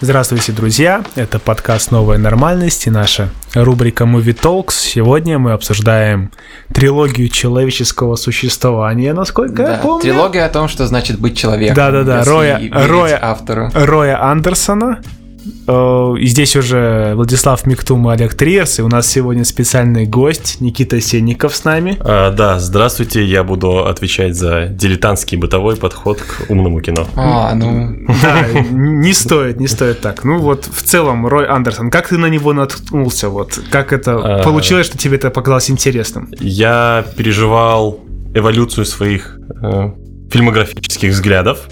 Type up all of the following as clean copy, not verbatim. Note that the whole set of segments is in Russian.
Здравствуйте, друзья! Это подкаст «Новая нормальность» и наша рубрика Movie Talks. Сегодня мы обсуждаем трилогию человеческого существования, насколько я помню. Трилогия о том, что значит быть человеком. Да-да-да, Роя Андерссона. И здесь уже Владислав Миктум и Олег Триерс, и у нас сегодня специальный гость Никита Сенников с нами. Да, здравствуйте, я буду отвечать за дилетантский бытовой подход к умному кино. Да, не стоит так. Ну вот, в целом, Рой Андерссон, как ты на него наткнулся? Вот как это получилось, что тебе это показалось интересным? Я переживал эволюцию своих фильмографических взглядов.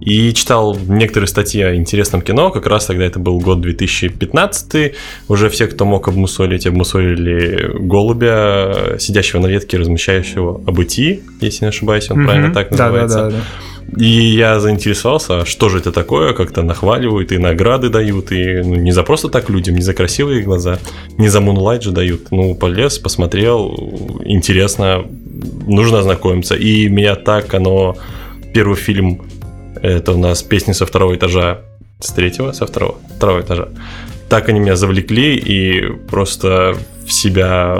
И читал некоторые статьи о интересном кино, как раз тогда это был год 2015, уже все, кто мог обмусолить, обмусолили «Голубя», сидящего на ветке, размышляющего о бытии, если не ошибаюсь, он правильно так называется. Да. И я заинтересовался, что же это такое, как-то нахваливают, и награды дают, и не за просто так людям, не за красивые глаза, не за «Мунлайт» же дают. Ну, полез, посмотрел, интересно, нужно ознакомиться. И меня так оно, первый фильм... Это у нас «Песни со второго этажа». Второго этажа. Так они меня завлекли и просто в себя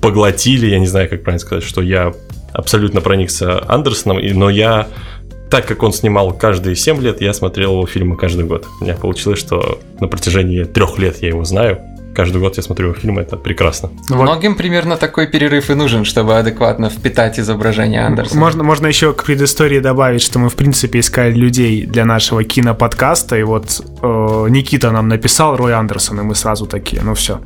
поглотили. Я не знаю, как правильно сказать, что я абсолютно проникся Андерсоном. Но я, так как он снимал каждые 7 лет, я смотрел его фильмы каждый год. У меня получилось, что на протяжении 3 лет я его знаю. Каждый год я смотрю его фильмы, это прекрасно. Многим примерно такой перерыв и нужен, чтобы адекватно впитать изображение Андерсона. Можно еще к предыстории добавить, что мы, в принципе, искали людей для нашего киноподкаста, и вот Никита нам написал Рой Андерссон, и мы сразу такие, ну все.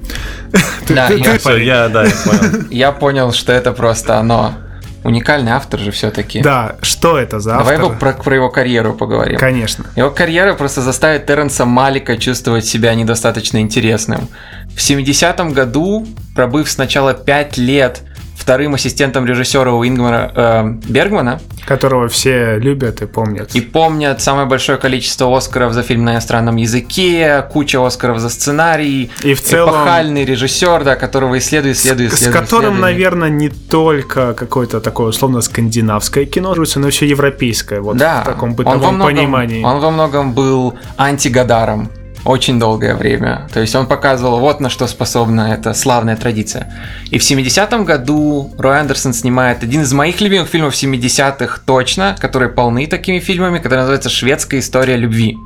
Я понял, что это просто оно. Уникальный автор же все-таки. Да, что это за автор? Давай про его карьеру поговорим. Конечно. Его карьера просто заставит Терренса Малика чувствовать себя недостаточно интересным. В 70-м году, пробыв сначала 5 лет вторым ассистентом режиссера у Ингмара Бергмана, которого все любят и помнят. И помнят самое большое количество Оскаров за фильм на иностранном языке, куча Оскаров за сценарий, и в целом эпохальный режиссер, да, которого исследуют. С которым, наверное, не только какое-то такое условно скандинавское кино, но еще европейское, вот да, в таком бытовом понимании. Он во многом был антигодаром очень долгое время. То есть он показывал, вот на что способна эта славная традиция. И в 70-м году Рой Андерссон снимает один из моих любимых фильмов 70-х точно, которые полны такими фильмами, который называется «Шведская история любви».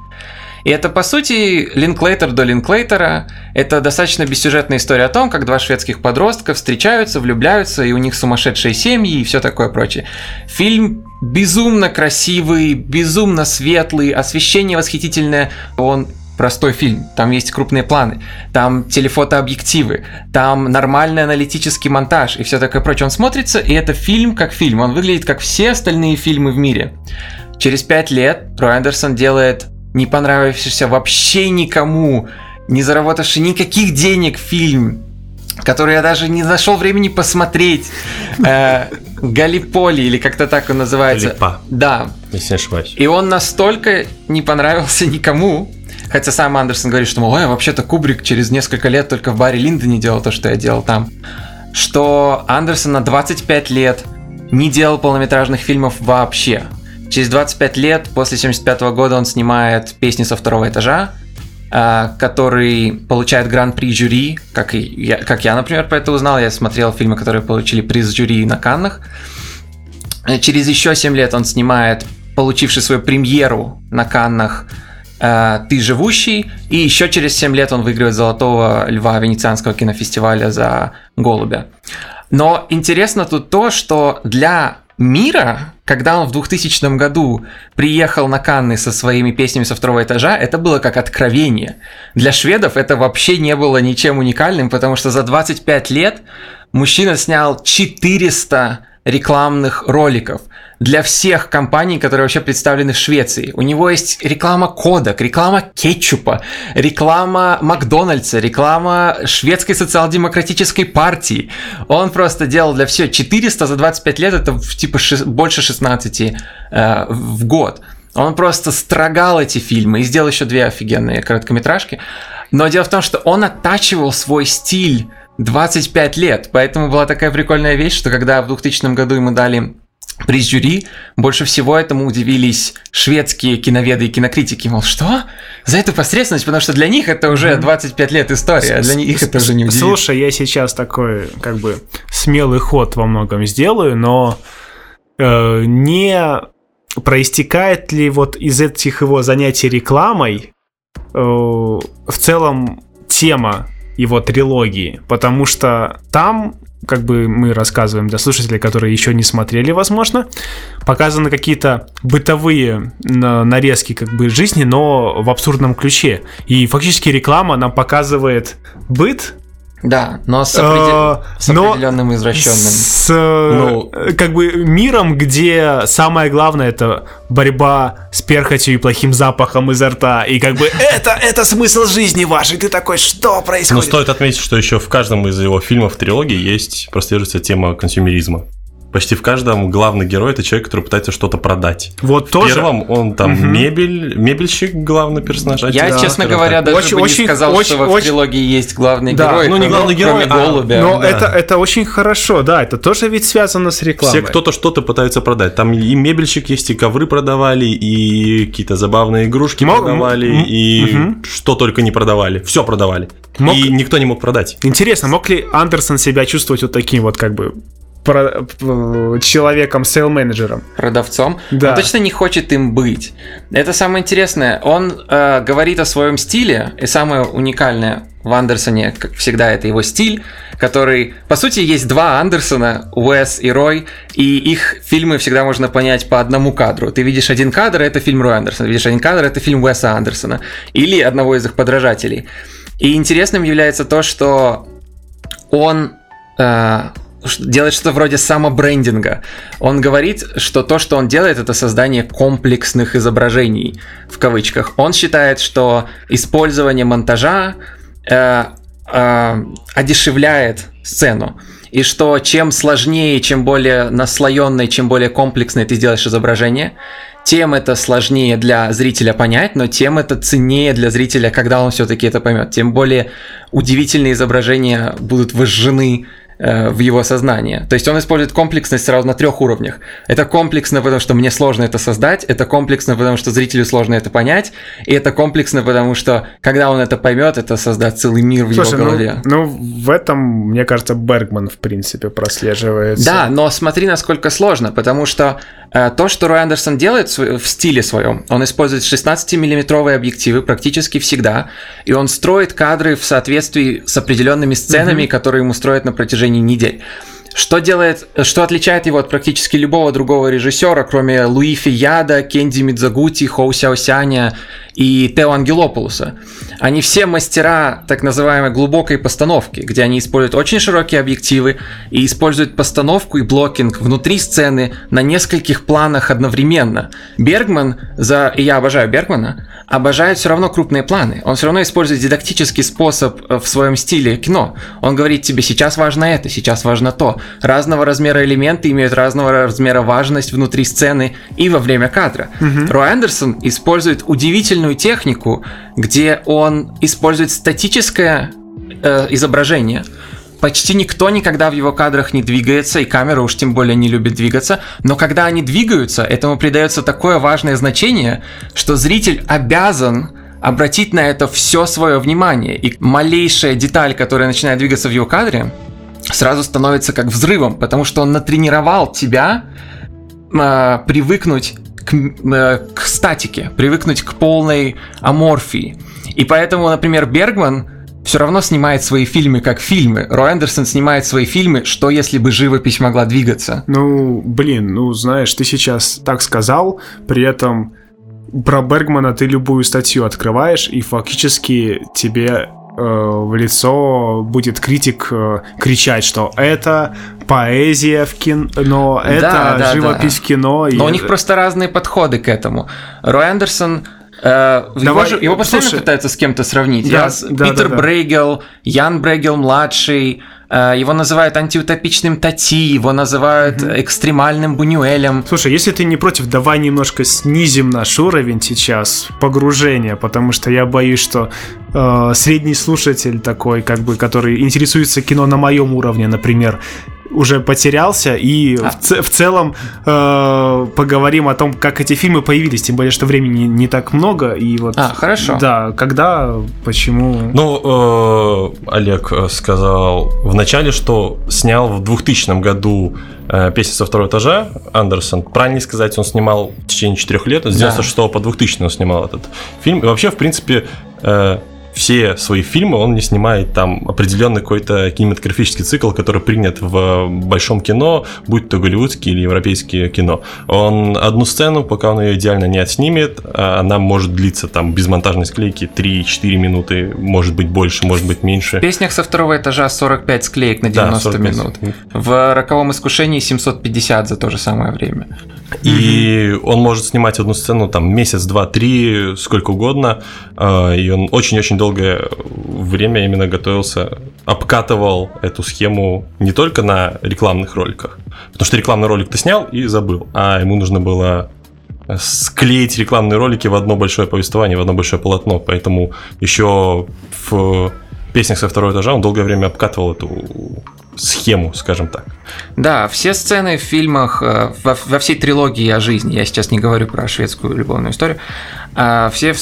И это, по сути, линклейтер до линклейтера. Это достаточно бессюжетная история о том, как два шведских подростка встречаются, влюбляются, и у них сумасшедшие семьи и все такое прочее. Фильм безумно красивый, безумно светлый, освещение восхитительное. Он простой фильм, там есть крупные планы, там телефотообъективы, там нормальный аналитический монтаж и все такое прочее. Он смотрится, и это фильм как фильм, он выглядит как все остальные фильмы в мире. Через 5 лет Рой Андерссон делает не понравившийся вообще никому, не заработавший никаких денег фильм, который я даже не нашел времени посмотреть, «Галиполи», или как-то так он называется. Галипа. Да. Если не ошибаюсь. И он настолько не понравился никому, хотя сам Андерссон говорит, что, мол, вообще-то Кубрик через несколько лет только в Барри Линдоне делал то, что я делал там, что Андерссон на 25 лет не делал полнометражных фильмов вообще. Через 25 лет, после 75 года, он снимает «Песни со второго этажа», который получает гран-при жюри, как я, например, про это узнал. Я смотрел фильмы, которые получили приз жюри на Каннах. Через еще 7 лет он снимает, получивший свою премьеру на Каннах, «Ты живущий», и еще через 7 лет он выигрывает «Золотого льва» Венецианского кинофестиваля за «Голубя». Но интересно тут то, что для мира, когда он в 2000 году приехал на Канны со своими «Песнями со второго этажа», это было как откровение. Для шведов это вообще не было ничем уникальным, потому что за 25 лет мужчина снял 400 рекламных роликов для всех компаний, которые вообще представлены в Швеции. У него есть реклама Kodak, реклама кетчупа, реклама Макдональдса, реклама шведской социал-демократической партии. Он просто делал для всех 400 за 25 лет, это типа больше 16 в год. Он просто строгал эти фильмы и сделал еще 2 офигенные короткометражки. Но дело в том, что он оттачивал свой стиль 25 лет, поэтому была такая прикольная вещь, что когда в 2000 году ему дали При жюри больше всего этому удивились шведские киноведы и кинокритики. Мол, что? За эту посредственность? Потому что для них это уже 25 лет история, а для них это уже не удивит. Слушай, я сейчас такой, как бы, смелый ход во многом сделаю, но не проистекает ли вот из этих его занятий рекламой в целом тема его трилогии? Потому что там... как бы мы рассказываем для слушателей, которые еще не смотрели, возможно, показаны какие-то бытовые нарезки как бы жизни, но в абсурдном ключе. И фактически реклама нам показывает быт. Да, но с определенным извращенным. Как бы миром, где самое главное — это борьба с перхотью и плохим запахом изо рта. И как бы это смысл жизни вашей. Ты такой, что происходит? Но стоит отметить, что еще в каждом из его фильмов в трилогии есть, прослеживается тема консюмеризма. Почти в каждом главный герой — это человек, который пытается что-то продать. Вот в тоже. Первом он там мебельщик, главный персонаж. Честно говоря, даже не сказал, что в трилогии есть главный герой. Ну, не главный герой, кроме Голубя. Но это очень хорошо, да, это тоже ведь связано с рекламой. Все кто-то что-то пытаются продать. Там и мебельщик есть, и ковры продавали, и какие-то забавные игрушки продавали, и что только не продавали. Все продавали. И никто не мог продать. Интересно, мог ли Андерссон себя чувствовать вот таким вот как бы... человеком, сейл-менеджером. Продавцом? Да. Он точно не хочет им быть. Это самое интересное. Он говорит о своем стиле, и самое уникальное в Андерсоне, как всегда, это его стиль, который, по сути, есть два Андерсона, Уэс и Рой, и их фильмы всегда можно понять по одному кадру. Ты видишь один кадр — это фильм Роя Андерсона, ты видишь один кадр — это фильм Уэса Андерсона, или одного из их подражателей. И интересным является то, что он... делает что-то вроде самобрендинга. Он говорит, что то, что он делает, это создание комплексных изображений, в кавычках. Он считает, что использование монтажа одешевляет сцену. И что чем сложнее, чем более наслоенное, чем более комплексное ты сделаешь изображение, тем это сложнее для зрителя понять, но тем это ценнее для зрителя, когда он все-таки это поймет. Тем более удивительные изображения будут возжжены в его сознание. То есть он использует комплексность сразу на трех уровнях. Это комплексно, потому что мне сложно это создать, это комплексно, потому что зрителю сложно это понять, и это комплексно, потому что когда он это поймет, это создаст целый мир в его голове. В этом, мне кажется, Бергман, в принципе, прослеживается. Да, но смотри, насколько сложно, потому что то, что Рой Андерссон делает в стиле своем, он использует 16-миллиметровые объективы практически всегда, и он строит кадры в соответствии с определенными сценами, которые ему строят на протяжении недель. Что отличает его от практически любого другого режиссера, кроме Луи Фияда, Кэндзи Мидзогути, Хоу Сяосяня и Тео Ангелополуса. Они все мастера так называемой глубокой постановки, где они используют очень широкие объективы и используют постановку и блокинг внутри сцены на нескольких планах одновременно. Бергман, и я обожаю Бергмана, обожает все равно крупные планы. Он все равно использует дидактический способ в своем стиле кино. Он говорит тебе, сейчас важно это, сейчас важно то. Разного размера элементы имеют разного размера важность внутри сцены и во время кадра. Рой Андерссон использует удивительную технику, где он использует статическое изображение. Почти никто никогда в его кадрах не двигается, и камера уж тем более не любит двигаться, но когда они двигаются, этому придается такое важное значение, что зритель обязан обратить на это все свое внимание, и малейшая деталь, которая начинает двигаться в его кадре, сразу становится как взрывом, потому что он натренировал тебя привыкнуть к статике, привыкнуть к полной аморфии. И поэтому, например, Бергман все равно снимает свои фильмы как фильмы. Рой Андерссон снимает свои фильмы, что если бы живопись могла двигаться. Знаешь, ты сейчас так сказал, при этом про Бергмана ты любую статью открываешь, и фактически тебе в лицо будет критик кричать, что это поэзия в кино, это живопись в кино. Но у них просто разные подходы к этому. Рой Андерссон, его постоянно пытаются с кем-то сравнить. Питер Брейгель, Ян Брейгель-младший, его называют антиутопичным Тати, его называют экстремальным Бунюэлем. Слушай, если ты не против, давай немножко снизим наш уровень сейчас погружения, потому что я боюсь, что средний слушатель такой, как бы, который интересуется кино на моем уровне, например, уже потерялся. И в целом поговорим о том, как эти фильмы появились. Тем более, что времени не так много. И вот, хорошо. Да, когда, почему. Ну, Олег сказал в начале, что снял в 2000 году «Песни со второго этажа» Андерссон. Правильно сказать, он снимал в течение 4 лет. С 96 по 2000 он снимал этот фильм. И вообще, в принципе, все свои фильмы он не снимает там определенный какой-то кинематографический цикл, который принят в большом кино, будь то голливудское или европейское кино. Он одну сцену, пока он ее идеально не отснимет, она может длиться там без монтажной склейки 3-4 минуты, может быть больше, может быть меньше. В «Песнях со второго этажа» 45 склеек на 90 минут. В «Роковом искушении» 750 за то же самое время. И он может снимать одну сцену там месяц, два, три, сколько угодно. И он очень-очень долгое время именно готовился, обкатывал эту схему не только на рекламных роликах. Потому что рекламный ролик ты снял и забыл. А ему нужно было склеить рекламные ролики в одно большое повествование, в одно большое полотно. Поэтому еще в «Песнях со второго этажа» он долгое время обкатывал эту схему, скажем так. Да, все сцены в фильмах, во всей трилогии о жизни, я сейчас не говорю про шведскую любовную историю, все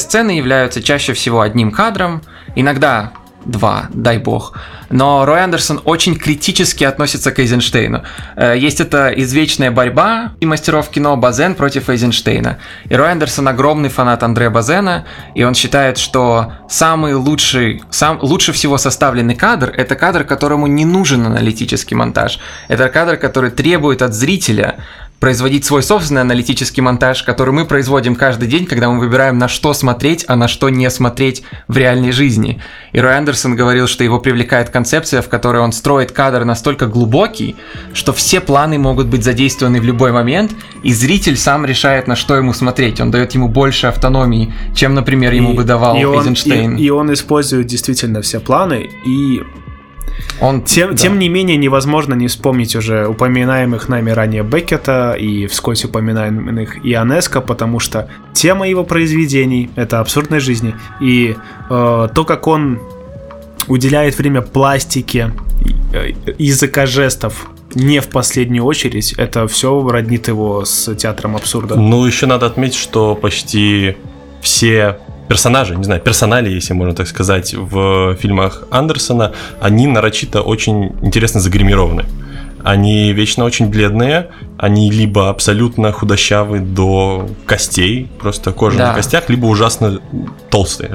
сцены являются чаще всего одним кадром, иногда два, дай бог. Но Рой Андерссон очень критически относится к Эйзенштейну. Есть эта извечная борьба и мастеров кино Базен против Эйзенштейна. И Рой Андерссон огромный фанат Андреа Базена, и он считает, что самый лучший, лучше всего составленный кадр — это кадр, которому не нужен аналитический монтаж. Это кадр, который требует от зрителя производить свой собственный аналитический монтаж, который мы производим каждый день, когда мы выбираем, на что смотреть, а на что не смотреть в реальной жизни. И Рой Андерссон говорил, что его привлекает концепция, в которой он строит кадр настолько глубокий, что все планы могут быть задействованы в любой момент, и зритель сам решает, на что ему смотреть. Он дает ему больше автономии, чем, например, ему бы давал Эйзенштейн. И он использует действительно все планы, и... Тем не менее, невозможно не вспомнить уже упоминаемых нами ранее Беккета и вскользь упоминаемых Ионеско, потому что тема его произведений — это абсурдная жизнь. И то, как он уделяет время пластике, языка жестов, не в последнюю очередь, это все роднит его с театром абсурда. Ну, еще надо отметить, что почти все... персонажи, не знаю, персонали, если можно так сказать, в фильмах Андерсона, они нарочито очень интересно загримированы. Они вечно очень бледные, они либо абсолютно худощавы до костей, просто кожа на костях, либо ужасно толстые,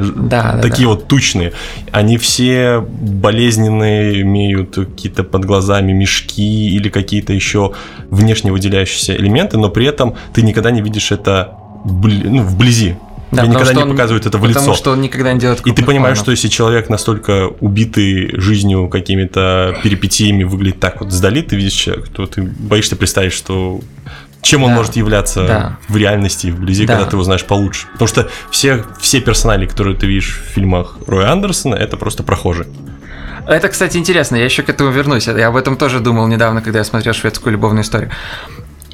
такие тучные. Они все болезненные, имеют какие-то под глазами мешки или какие-то еще внешне выделяющиеся элементы, но при этом ты никогда не видишь это вблизи. Да, тебе никогда не показывают это в лицо. Потому что он никогда не делает крупных. И ты понимаешь, что если человек настолько убитый жизнью, какими-то перипетиями, выглядит так вот сдали, ты видишь человека, то ты боишься представить, что... чем он может являться в реальности, вблизи, когда ты его знаешь получше. Потому что все персонали, которые ты видишь в фильмах Роя Андерсона, это просто прохожие. Это, кстати, интересно, я еще к этому вернусь. Я об этом тоже думал недавно, когда я смотрел «Шведскую любовную историю».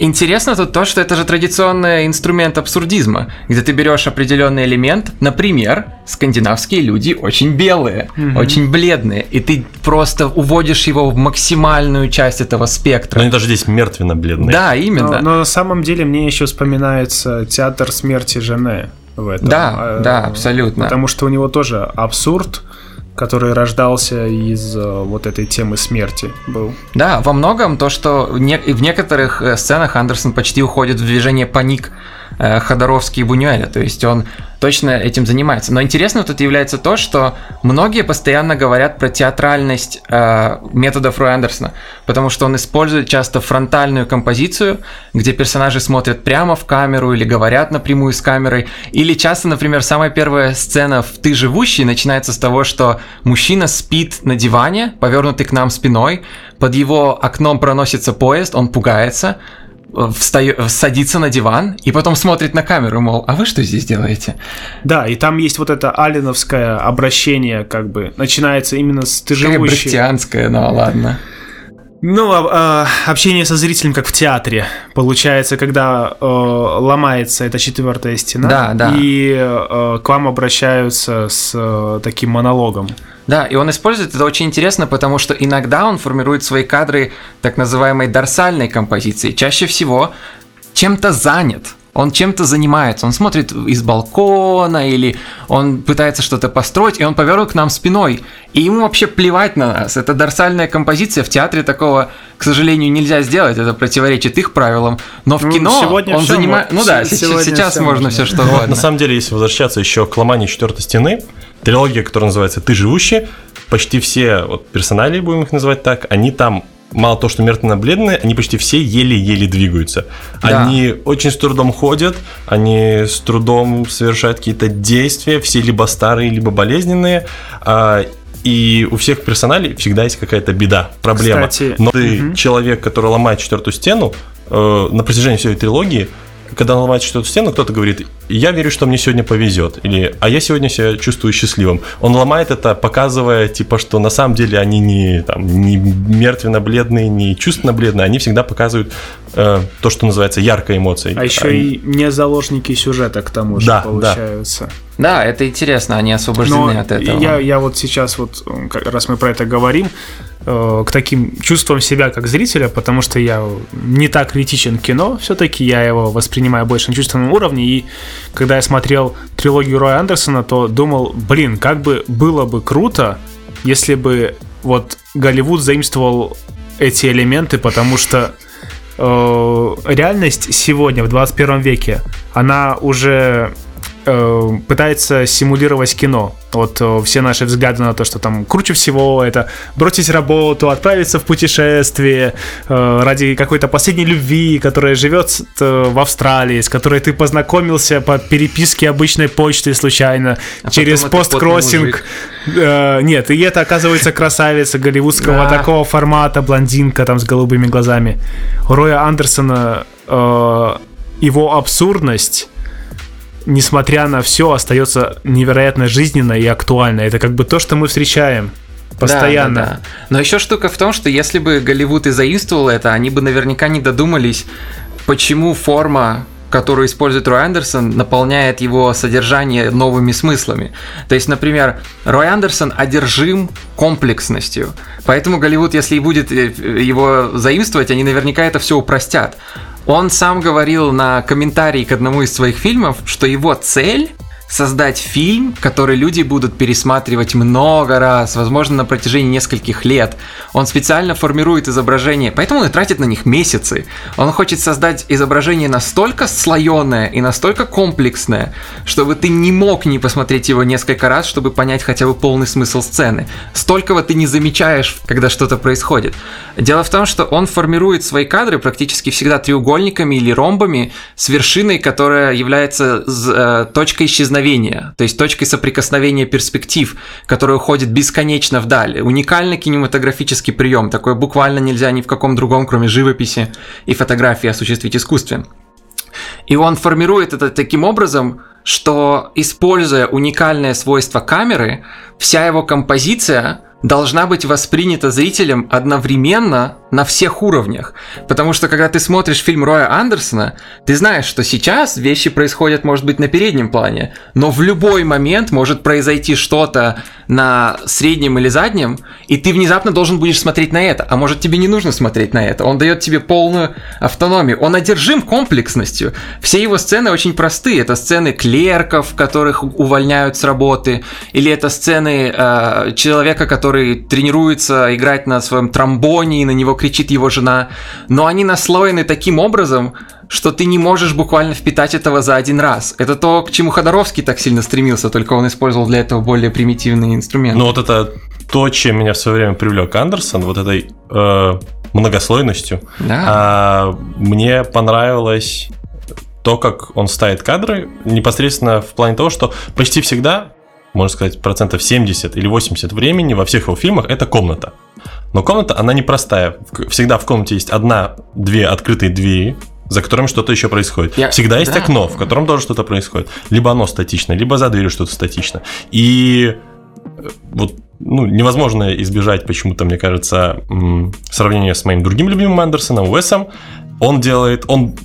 Интересно тут то, что это же традиционный инструмент абсурдизма, где ты берешь определенный элемент, например, скандинавские люди очень белые, очень бледные, и ты просто уводишь его в максимальную часть этого спектра. Но они даже здесь мертвенно-бледные. Да, именно. Но на самом деле мне еще вспоминается «Театр смерти Жене» в этом. Да, абсолютно. Потому что у него тоже абсурд, который рождался из вот этой темы смерти был. Да, во многом то, что в некоторых сценах Андерссон почти уходит в движение паник Ходоровский и Бунюэля, то есть он точно этим занимается. Но интересно тут является то, что многие постоянно говорят про театральность методов Роя Андерсона, потому что он использует часто фронтальную композицию, где персонажи смотрят прямо в камеру или говорят напрямую с камерой, или часто, например, самая первая сцена в «Ты живущий» начинается с того, что мужчина спит на диване, повернутый к нам спиной, под его окном проносится поезд, он пугается, садится на диван и потом смотрит на камеру, мол, а вы что здесь делаете? Да, и там есть вот это алленовское обращение, как бы, начинается именно с «ты живущий». Брехтианское, ну ладно. Ну, общение со зрителем, как в театре, получается, когда ломается эта четвертая стена, и к вам обращаются с таким монологом. Да, и он использует это очень интересно, потому что иногда он формирует свои кадры так называемой дорсальной композиции. Чаще всего чем-то занят. Он чем-то занимается, он смотрит из балкона или он пытается что-то построить, и он повернут к нам спиной. И ему вообще плевать на нас. Это дорсальная композиция. В театре такого, к сожалению, нельзя сделать. Это противоречит их правилам. Но в кино сегодня он занимается... Ну да, сейчас все можно все что угодно. На самом деле, если возвращаться еще к ломанию четвертой стены, трилогия, которая называется «Ты живущий», почти все вот, персонали, будем их называть так, они там... Мало того, что мертвенно-бледные, они почти все еле-еле двигаются. Да. Они очень с трудом ходят, они с трудом совершают какие-то действия, все либо старые, либо болезненные. И у всех персоналей всегда есть какая-то беда, проблема. Кстати, но ты человек, который ломает четвертую стену на протяжении всей трилогии, когда он ломает четвертую стену, кто-то говорит: я верю, что мне сегодня повезет, или а я сегодня себя чувствую счастливым. Он ломает это, показывая, типа, что на самом деле они не мертвенно-бледные, не чувственно-бледные, они всегда показывают то, что называется яркой эмоцией. А еще и не заложники сюжета, к тому же, да, получаются. Да. Да, это интересно, они освобождены но от этого. Я вот сейчас, вот, раз мы про это говорим, к таким чувствам себя как зрителя, потому что я не так критичен к кино, все-таки я его воспринимаю больше на чувственном уровне, и когда я смотрел трилогию Роя Андерсона, то думал, блин, как бы было бы круто, если бы вот Голливуд заимствовал эти элементы, потому что реальность сегодня, в 21 веке, она уже... пытается симулировать кино. Вот все наши взгляды на то, что там круче всего это бросить работу, отправиться в путешествие ради какой-то последней любви, которая живет в Австралии, с которой ты познакомился по переписке обычной почты случайно, через посткроссинг. Нет, и это оказывается красавица голливудского такого формата, блондинка там с голубыми глазами. У Роя Андерсона его абсурдность, несмотря на все, остается невероятно жизненно и актуально. Это как бы то, что мы встречаем постоянно. Да. Но еще штука в том, что если бы Голливуд и заимствовал это, они бы наверняка не додумались, почему форма, которую использует Рой Андерссон, наполняет его содержание новыми смыслами. То есть, например, Рой Андерссон одержим комплексностью. Поэтому Голливуд, если и будет его заимствовать, они наверняка это все упростят. Он сам говорил на комментарии к одному из своих фильмов, что его цель — создать фильм, который люди будут пересматривать много раз, возможно, на протяжении нескольких лет. Он специально формирует изображения, поэтому он и тратит на них месяцы. Он хочет создать изображение настолько слоеное и настолько комплексное, чтобы ты не мог не посмотреть его несколько раз, чтобы понять хотя бы полный смысл сцены. Столького ты не замечаешь, когда что-то происходит. Дело в том, что он формирует свои кадры практически всегда треугольниками или ромбами с вершиной, которая является точкой исчезновения, то есть точкой соприкосновения перспектив, которая уходит бесконечно вдаль. Уникальный кинематографический прием. Такое буквально нельзя ни в каком другом, кроме живописи и фотографии, осуществить искусстве. И он формирует это таким образом, что, используя уникальное свойство камеры, вся его композиция должна быть воспринята зрителем одновременно на всех уровнях. Потому что, когда ты смотришь фильм Роя Андерсона, ты знаешь, что сейчас вещи происходят, может быть, на переднем плане, но в любой момент может произойти что-то на среднем или заднем, и ты внезапно должен будешь смотреть на это. А может, тебе не нужно смотреть на это. Он дает тебе полную автономию. Он одержим комплексностью. Все его сцены очень простые. Это сцены клерков, которых увольняют с работы, или это сцены человека, который тренируется играть на своем тромбоне, и на него кричит его жена, но они наслоены таким образом, что ты не можешь буквально впитать этого за один раз. Это то, к чему Ходоровский так сильно стремился, только он использовал для этого более примитивные инструменты. Ну вот это то, чем меня в свое время привлек Андерсон, вот этой многослойностью. Да. Мне понравилось то, как он ставит кадры, непосредственно в плане того, что почти всегда, можно сказать, 70% или 80% времени во всех его фильмах это комната. Но комната, она непростая. Всегда в комнате есть одна-две открытые двери, за которым что-то еще происходит. Всегда есть окно, в котором тоже что-то происходит. Либо оно статично, либо за дверью что-то статично. И вот, невозможно избежать почему-то, мне кажется, сравнения с моим другим любимым Андерсоном, Уэсом. Он делает... Он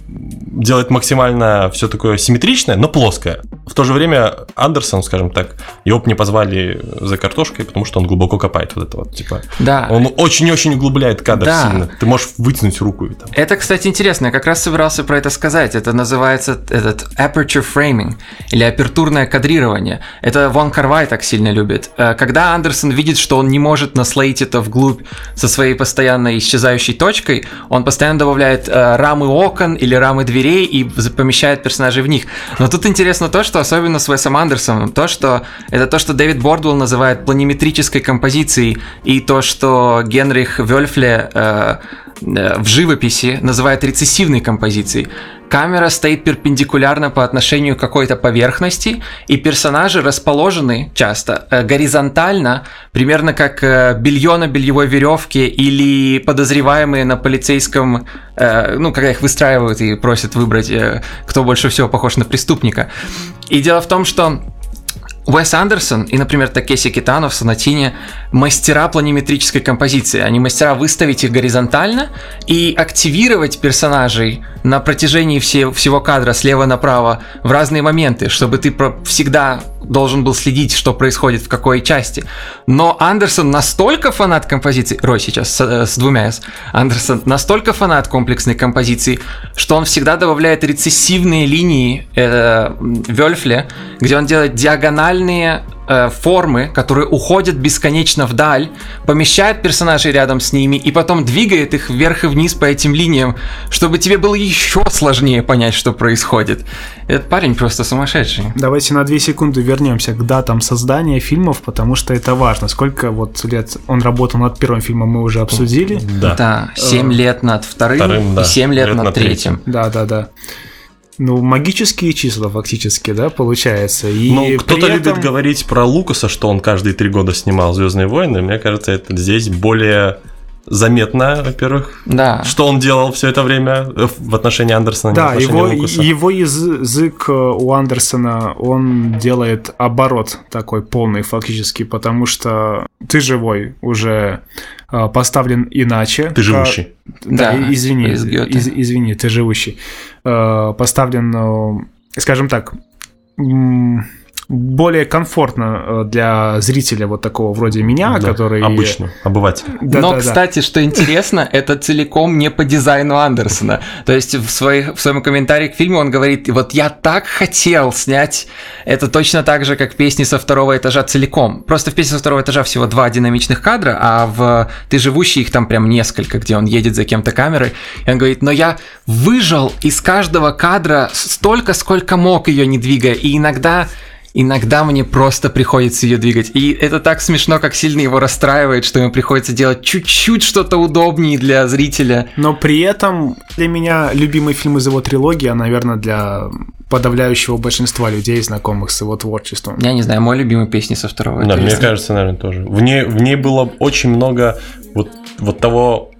делает максимально все такое симметричное, но плоское. В то же время Андерссон, скажем так, его бы не позвали за картошкой, потому что он глубоко копает вот это вот, типа. Да. Он очень-очень углубляет кадр, да, сильно. Ты можешь вытянуть руку. Там. Это, кстати, интересно. Я как раз собирался про это сказать. Это называется этот aperture framing или апертурное кадрирование. Это Вон Кар-вай так сильно любит. Когда Андерссон видит, что он не может наслоить это вглубь со своей постоянно исчезающей точкой, он постоянно добавляет рамы окон или рамы дверей и помещает персонажей в них. Но тут интересно то, что особенно с Уэсом Андерсоном, то, что Дэвид Бордвелл называет планиметрической композицией, и то, что Генрих Вёльфлин в живописи называет рецессивной композицией. Камера стоит перпендикулярно по отношению к какой-то поверхности, и персонажи расположены часто горизонтально, примерно как белье на бельевой веревке или подозреваемые на полицейском, когда их выстраивают и просят выбрать, кто больше всего похож на преступника. И дело в том, что Уэс Андерссон и, например, Такеси Китано в «Сонатине» мастера планиметрической композиции. Они мастера выставить их горизонтально и активировать персонажей на протяжении всего кадра слева направо в разные моменты, чтобы ты всегда должен был следить, что происходит в какой части. Но Андерссон настолько фанат композиции, Рой сейчас с двумя «с», Андерссон настолько фанат комплексной композиции, что он всегда добавляет рецессивные линии Вёльфле, где он делает диагональные формы, которые уходят бесконечно вдаль, помещает персонажей рядом с ними и потом двигает их вверх и вниз по этим линиям, чтобы тебе было еще сложнее понять, что происходит. Этот парень просто сумасшедший. Давайте на 2 секунды вернемся к датам создания фильмов, потому что это важно. Сколько вот лет он работал над первым фильмом, мы уже обсудили. Да, 7 лет над вторым, да, и 7 лет над третьим. Да. Ну, магические числа фактически, да, получается. И ну, кто-то любит говорить про Лукаса, что он каждые 3 года снимал «Звездные войны». Мне кажется, это здесь более заметно, во-первых, да, что он делал все это время в отношении Андерсона. Да, его язык у Андерсона, он делает оборот такой полный фактически, потому что «Ты живой» уже поставлен иначе. «Ты живущий». Извини, «Ты живущий» поставлен, скажем так, более комфортно для зрителя вот такого вроде меня, да, который... обычно, обыватель. Но, кстати, что интересно, это целиком не по дизайну Андерсона. То есть в своем комментарии к фильму он говорит: вот я так хотел снять это точно так же, как «Песни со второго этажа» целиком. Просто в «Песни со второго этажа» всего 2 динамичных кадра, а в «Ты живущий» их там прям несколько, где он едет за кем-то камерой. И он говорит: но я выжал из каждого кадра столько, сколько мог, ее не двигая. И Иногда мне просто приходится ее двигать. И это так смешно, как сильно его расстраивает, что ему приходится делать чуть-чуть что-то удобнее для зрителя. Но при этом для меня любимый фильм из его трилогии, а, наверное, для подавляющего большинства людей, знакомых с его творчеством. Я не знаю, мой любимый «Песни со второго этажа». Да, мне кажется, наверное, тоже. В ней было очень много вот того...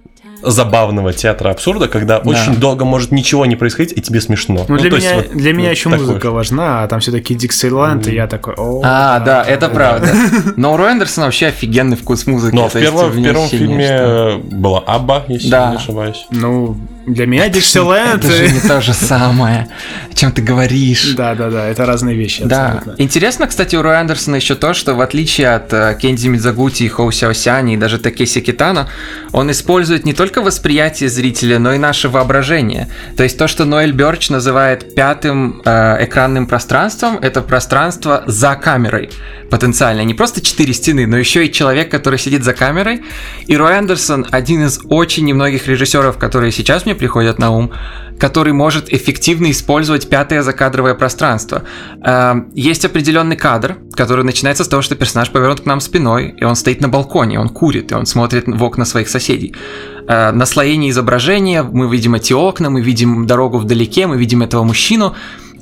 забавного театра абсурда, когда очень долго может ничего не происходить, и тебе смешно. Ну, для меня еще музыка важна, а там все-таки Диксиленд, и я такой... это правда. Но у Роя Андерсона вообще офигенный вкус музыки. Но в первом фильме была Абба, если я не ошибаюсь. Ну, для меня Диксиленд... Это же не то же самое, о чем ты говоришь. Да, это разные вещи. Да. Интересно, кстати, у Роя Андерсона еще то, что в отличие от Кэндзи Мидзогути, Хоу Сяосянь и даже Такеси Китано, он использует не только восприятие зрителя, но и наше воображение. То есть то, что Ноэль Бёрдж называет 5-м экранным пространством, это пространство за камерой потенциально. Не просто 4 стены, но еще и человек, который сидит за камерой. И Рой Андерссон один из очень немногих режиссеров, которые сейчас мне приходят на ум, который может эффективно использовать 5-е закадровое пространство. Есть определенный кадр, который начинается с того, что персонаж повернут к нам спиной, и он стоит на балконе, он курит, и он смотрит в окна своих соседей. Наслоение изображения, мы видим эти окна, мы видим дорогу вдалеке, мы видим этого мужчину,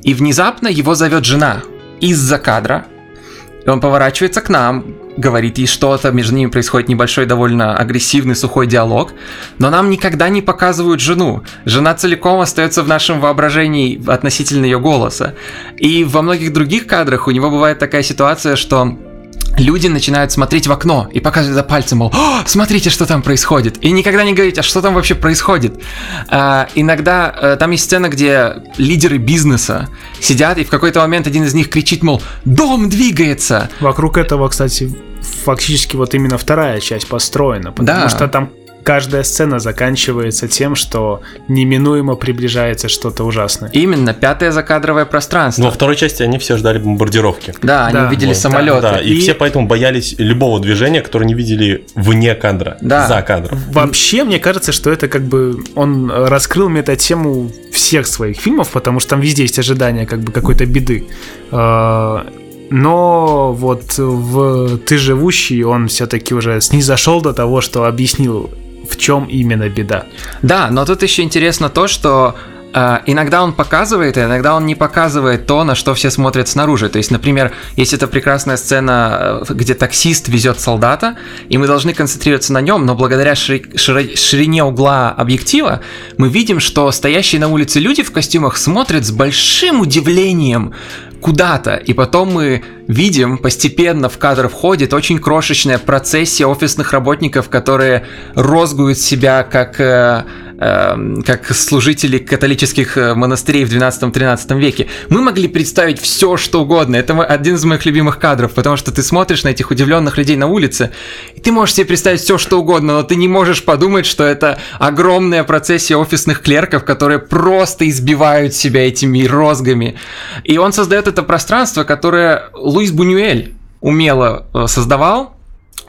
и внезапно его зовет жена из-за кадра, и он поворачивается к нам, говорит ей что-то, между ними происходит небольшой, довольно агрессивный, сухой диалог, но нам никогда не показывают жену. Жена целиком остается в нашем воображении относительно ее голоса. И во многих других кадрах у него бывает такая ситуация, что люди начинают смотреть в окно и показывать за пальцем, мол, смотрите, что там происходит. И никогда не говорить, а что там вообще происходит. Иногда там есть сцена, где лидеры бизнеса сидят, и в какой-то момент один из них кричит, мол, дом двигается. Вокруг этого, кстати, фактически вот именно вторая часть построена, потому что там каждая сцена заканчивается тем, что неминуемо приближается что-то ужасное. Именно, пятое закадровое пространство. Но во второй части они все ждали бомбардировки. Да, они увидели самолеты. Да, и все поэтому боялись любого движения, которое не видели вне кадра, за кадром. Вообще, мне кажется, что это как бы он раскрыл метатему всех своих фильмов, потому что там везде есть ожидание как бы какой-то беды. Но вот в «Ты живущий» он все-таки уже снизошел до того, что объяснил, в чем именно беда. Да, но тут еще интересно то, что иногда он показывает, а иногда он не показывает то, на что все смотрят снаружи. То есть, например, есть эта прекрасная сцена, где таксист везет солдата, и мы должны концентрироваться на нем, но благодаря ширине угла объектива мы видим, что стоящие на улице люди в костюмах смотрят с большим удивлением куда-то, и потом мы видим, постепенно в кадр входит очень крошечная процессия офисных работников, которые розгуют себя как служители католических монастырей в 12-13 веке. Мы могли представить все, что угодно. Это один из моих любимых кадров, потому что ты смотришь на этих удивленных людей на улице, и ты можешь себе представить все, что угодно, но ты не можешь подумать, что это огромная процессия офисных клерков, которые просто избивают себя этими розгами. И он создает это пространство, которое Луис Бунюэль умело создавал,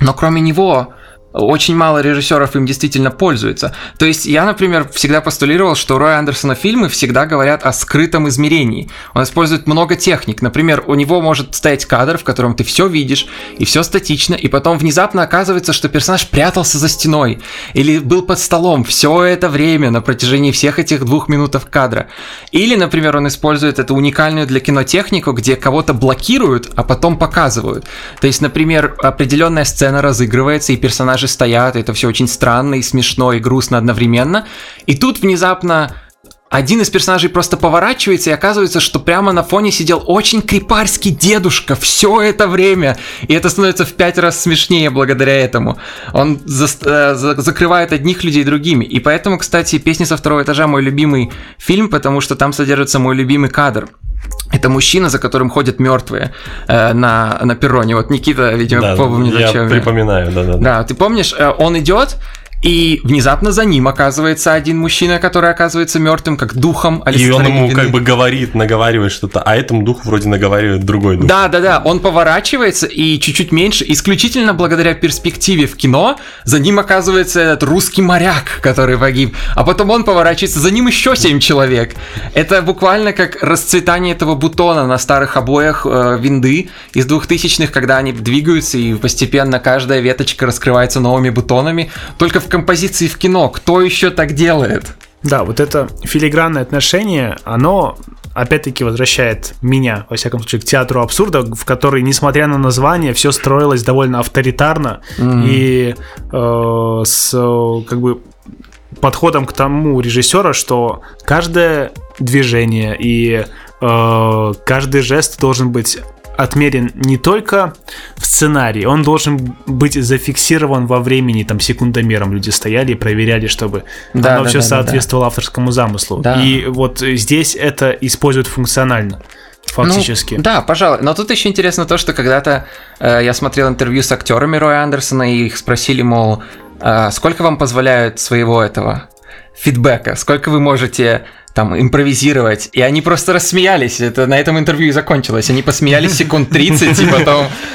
но кроме него очень мало режиссеров им действительно пользуются. То есть я, например, всегда постулировал, что у Роя Андерссона фильмы всегда говорят о скрытом измерении. Он использует много техник. Например, у него может стоять кадр, в котором ты все видишь, и все статично, и потом внезапно оказывается, что персонаж прятался за стеной или был под столом все это время на протяжении всех этих 2 минутов кадра. Или, например, он использует эту уникальную для кино технику, где кого-то блокируют, а потом показывают. То есть, например, определенная сцена разыгрывается, и персонажи стоят, это все очень странно и смешно и грустно одновременно, и тут внезапно один из персонажей просто поворачивается, и оказывается, что прямо на фоне сидел очень крепарский дедушка все это время, и это становится в 5 раз смешнее благодаря этому. Он закрывает одних людей другими, и поэтому, кстати, «Песни со второго этажа» мой любимый фильм, потому что там содержится мой любимый кадр. Это мужчина, за которым ходят мертвые на перроне. Вот Никита, видимо, помнит, о чем я. Припоминаю, да. Ты помнишь, он идет, и внезапно за ним оказывается один мужчина, который оказывается мертвым, как духом. И он ему как бы говорит, наговаривает что-то, а этому духу вроде наговаривает другой дух. Да, он поворачивается, и чуть-чуть меньше, исключительно благодаря перспективе в кино, за ним оказывается этот русский моряк, который погиб, а потом он поворачивается, за ним еще 7 человек. Это буквально как расцветание этого бутона на старых обоях винды из 2000-х, когда они двигаются, и постепенно каждая веточка раскрывается новыми бутонами. Только в композиции в кино. Кто еще так делает? Да, вот это филигранное отношение, оно опять-таки возвращает меня, во всяком случае, к театру абсурда, в который, несмотря на название, все строилось довольно авторитарно и с как бы подходом к тому режиссера, что каждое движение и каждый жест должен быть отмерен не только в сценарии, он должен быть зафиксирован во времени, там, секундомером люди стояли и проверяли, чтобы оно все соответствовало авторскому замыслу. Да. И вот здесь это используют функционально, фактически. Ну, да, пожалуй. Но тут еще интересно то, что когда-то я смотрел интервью с актерами Роя Андерссона, и их спросили, мол, сколько вам позволяют своего этого фидбэка, сколько вы можете там импровизировать, и они просто рассмеялись, это на этом интервью и закончилось, они посмеялись секунд 30,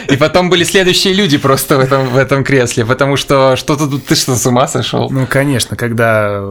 и потом были следующие люди просто в этом кресле, потому что ты что, с ума сошел? Ну, конечно, когда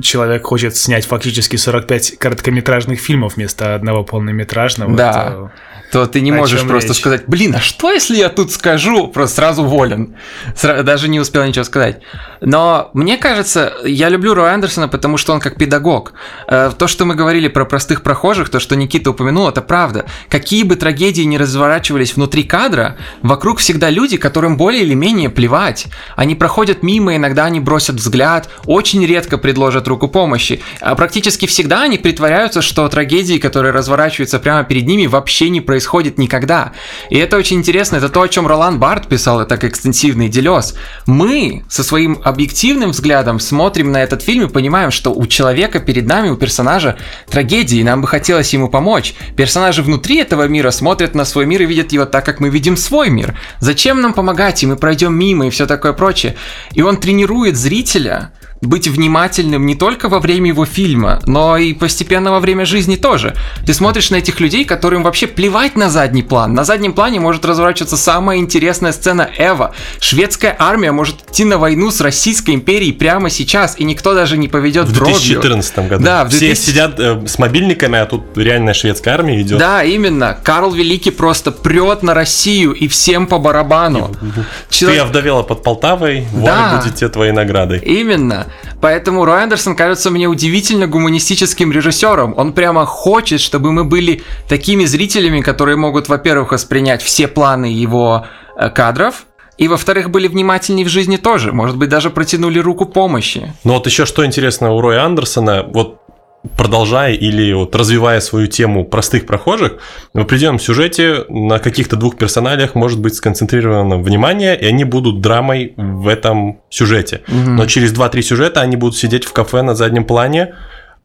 человек хочет снять фактически 45 короткометражных фильмов вместо одного полнометражного, то ты не можешь просто сказать, а что если я тут скажу, просто сразу волен, даже не успел ничего сказать. Но мне кажется, я люблю Роя Андерссона, потому что он как педагог. То, что мы говорили про простых прохожих, то, что Никита упомянул, это правда. Какие бы трагедии ни разворачивались внутри кадра, вокруг всегда люди, которым более или менее плевать. Они проходят мимо, иногда они бросят взгляд, очень редко предложат подает руку помощи. А практически всегда они притворяются, что трагедии, которые разворачиваются прямо перед ними, вообще не происходят никогда. И это очень интересно, это то, о чем Ролан Барт писал, это так экстенсивно и Делёз. Мы со своим объективным взглядом смотрим на этот фильм и понимаем, что у человека перед нами, у персонажа, трагедии, нам бы хотелось ему помочь. Персонажи внутри этого мира смотрят на свой мир и видят его так, как мы видим свой мир. Зачем нам помогать, и мы пройдем мимо и все такое прочее. И он тренирует зрителя быть внимательным не только во время его фильма, но и постепенно во время жизни тоже. Ты смотришь на этих людей, которым вообще плевать на задний план. На заднем плане может разворачиваться самая интересная сцена Эва. Шведская армия может идти на войну с Российской империей прямо сейчас, и никто даже не поведет бровью. В 2014 году. Да, все сидят с мобильниками, а тут реальная шведская армия идет. Да, именно. Карл Великий просто прет на Россию, и всем по барабану. Ты овдовела под Полтавой, вон будет тебе твоей наградой. Именно. Поэтому Рой Андерссон кажется мне удивительно гуманистическим режиссером. Он прямо хочет, чтобы мы были такими зрителями, которые могут, во-первых, воспринять все планы его кадров, и, во-вторых, были внимательнее в жизни тоже. Может быть, даже протянули руку помощи. Ну вот еще что интересно у Роя Андерсона, вот продолжая или вот развивая свою тему простых прохожих, в определенном сюжете на каких-то двух персонажах может быть сконцентрировано внимание, и они будут драмой в этом сюжете. Mm-hmm. Но через 2-3 сюжета они будут сидеть в кафе на заднем плане,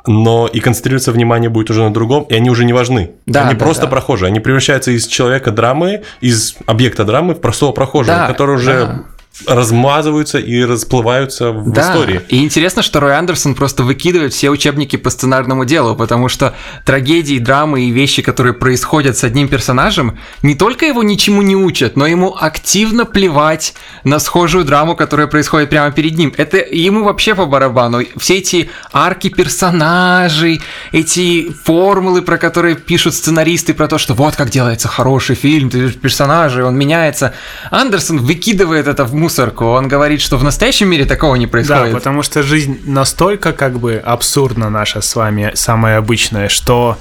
но и концентрируется внимание будет уже на другом, и они уже не важны. Да, они просто прохожие. Они превращаются из человека драмы, из объекта драмы в простого прохожего, который уже... размазываются и расплываются в истории. И интересно, что Рой Андерссон просто выкидывает все учебники по сценарному делу, потому что трагедии, драмы и вещи, которые происходят с одним персонажем, не только его ничему не учат, но ему активно плевать на схожую драму, которая происходит прямо перед ним. Это ему вообще по барабану. Все эти арки персонажей, эти формулы, про которые пишут сценаристы, про то, что вот как делается хороший фильм, персонажи, он меняется. Андерссон выкидывает это в мусорку. Он говорит, что в настоящем мире такого не происходит. Да, потому что жизнь настолько как бы абсурдна наша с вами, самая обычная, что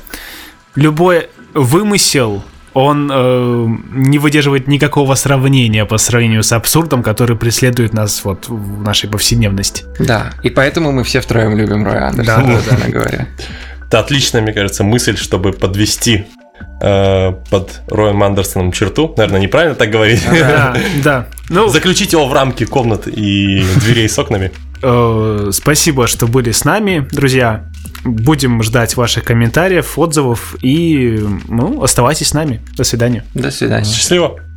любой вымысел, он не выдерживает никакого сравнения по сравнению с абсурдом, который преследует нас вот в нашей повседневности. Да, и поэтому мы все втроем любим Роя Андерсона, да, говоря. Это отличная, мне кажется, мысль, чтобы подвести под Роем Андерсоном черту. Наверное, неправильно так говорить. Да. Ну, заключить его в рамки комнат и дверей с окнами. Спасибо, что были с нами, друзья. Будем ждать ваших комментариев, отзывов. И оставайтесь с нами. До свидания. Счастливо.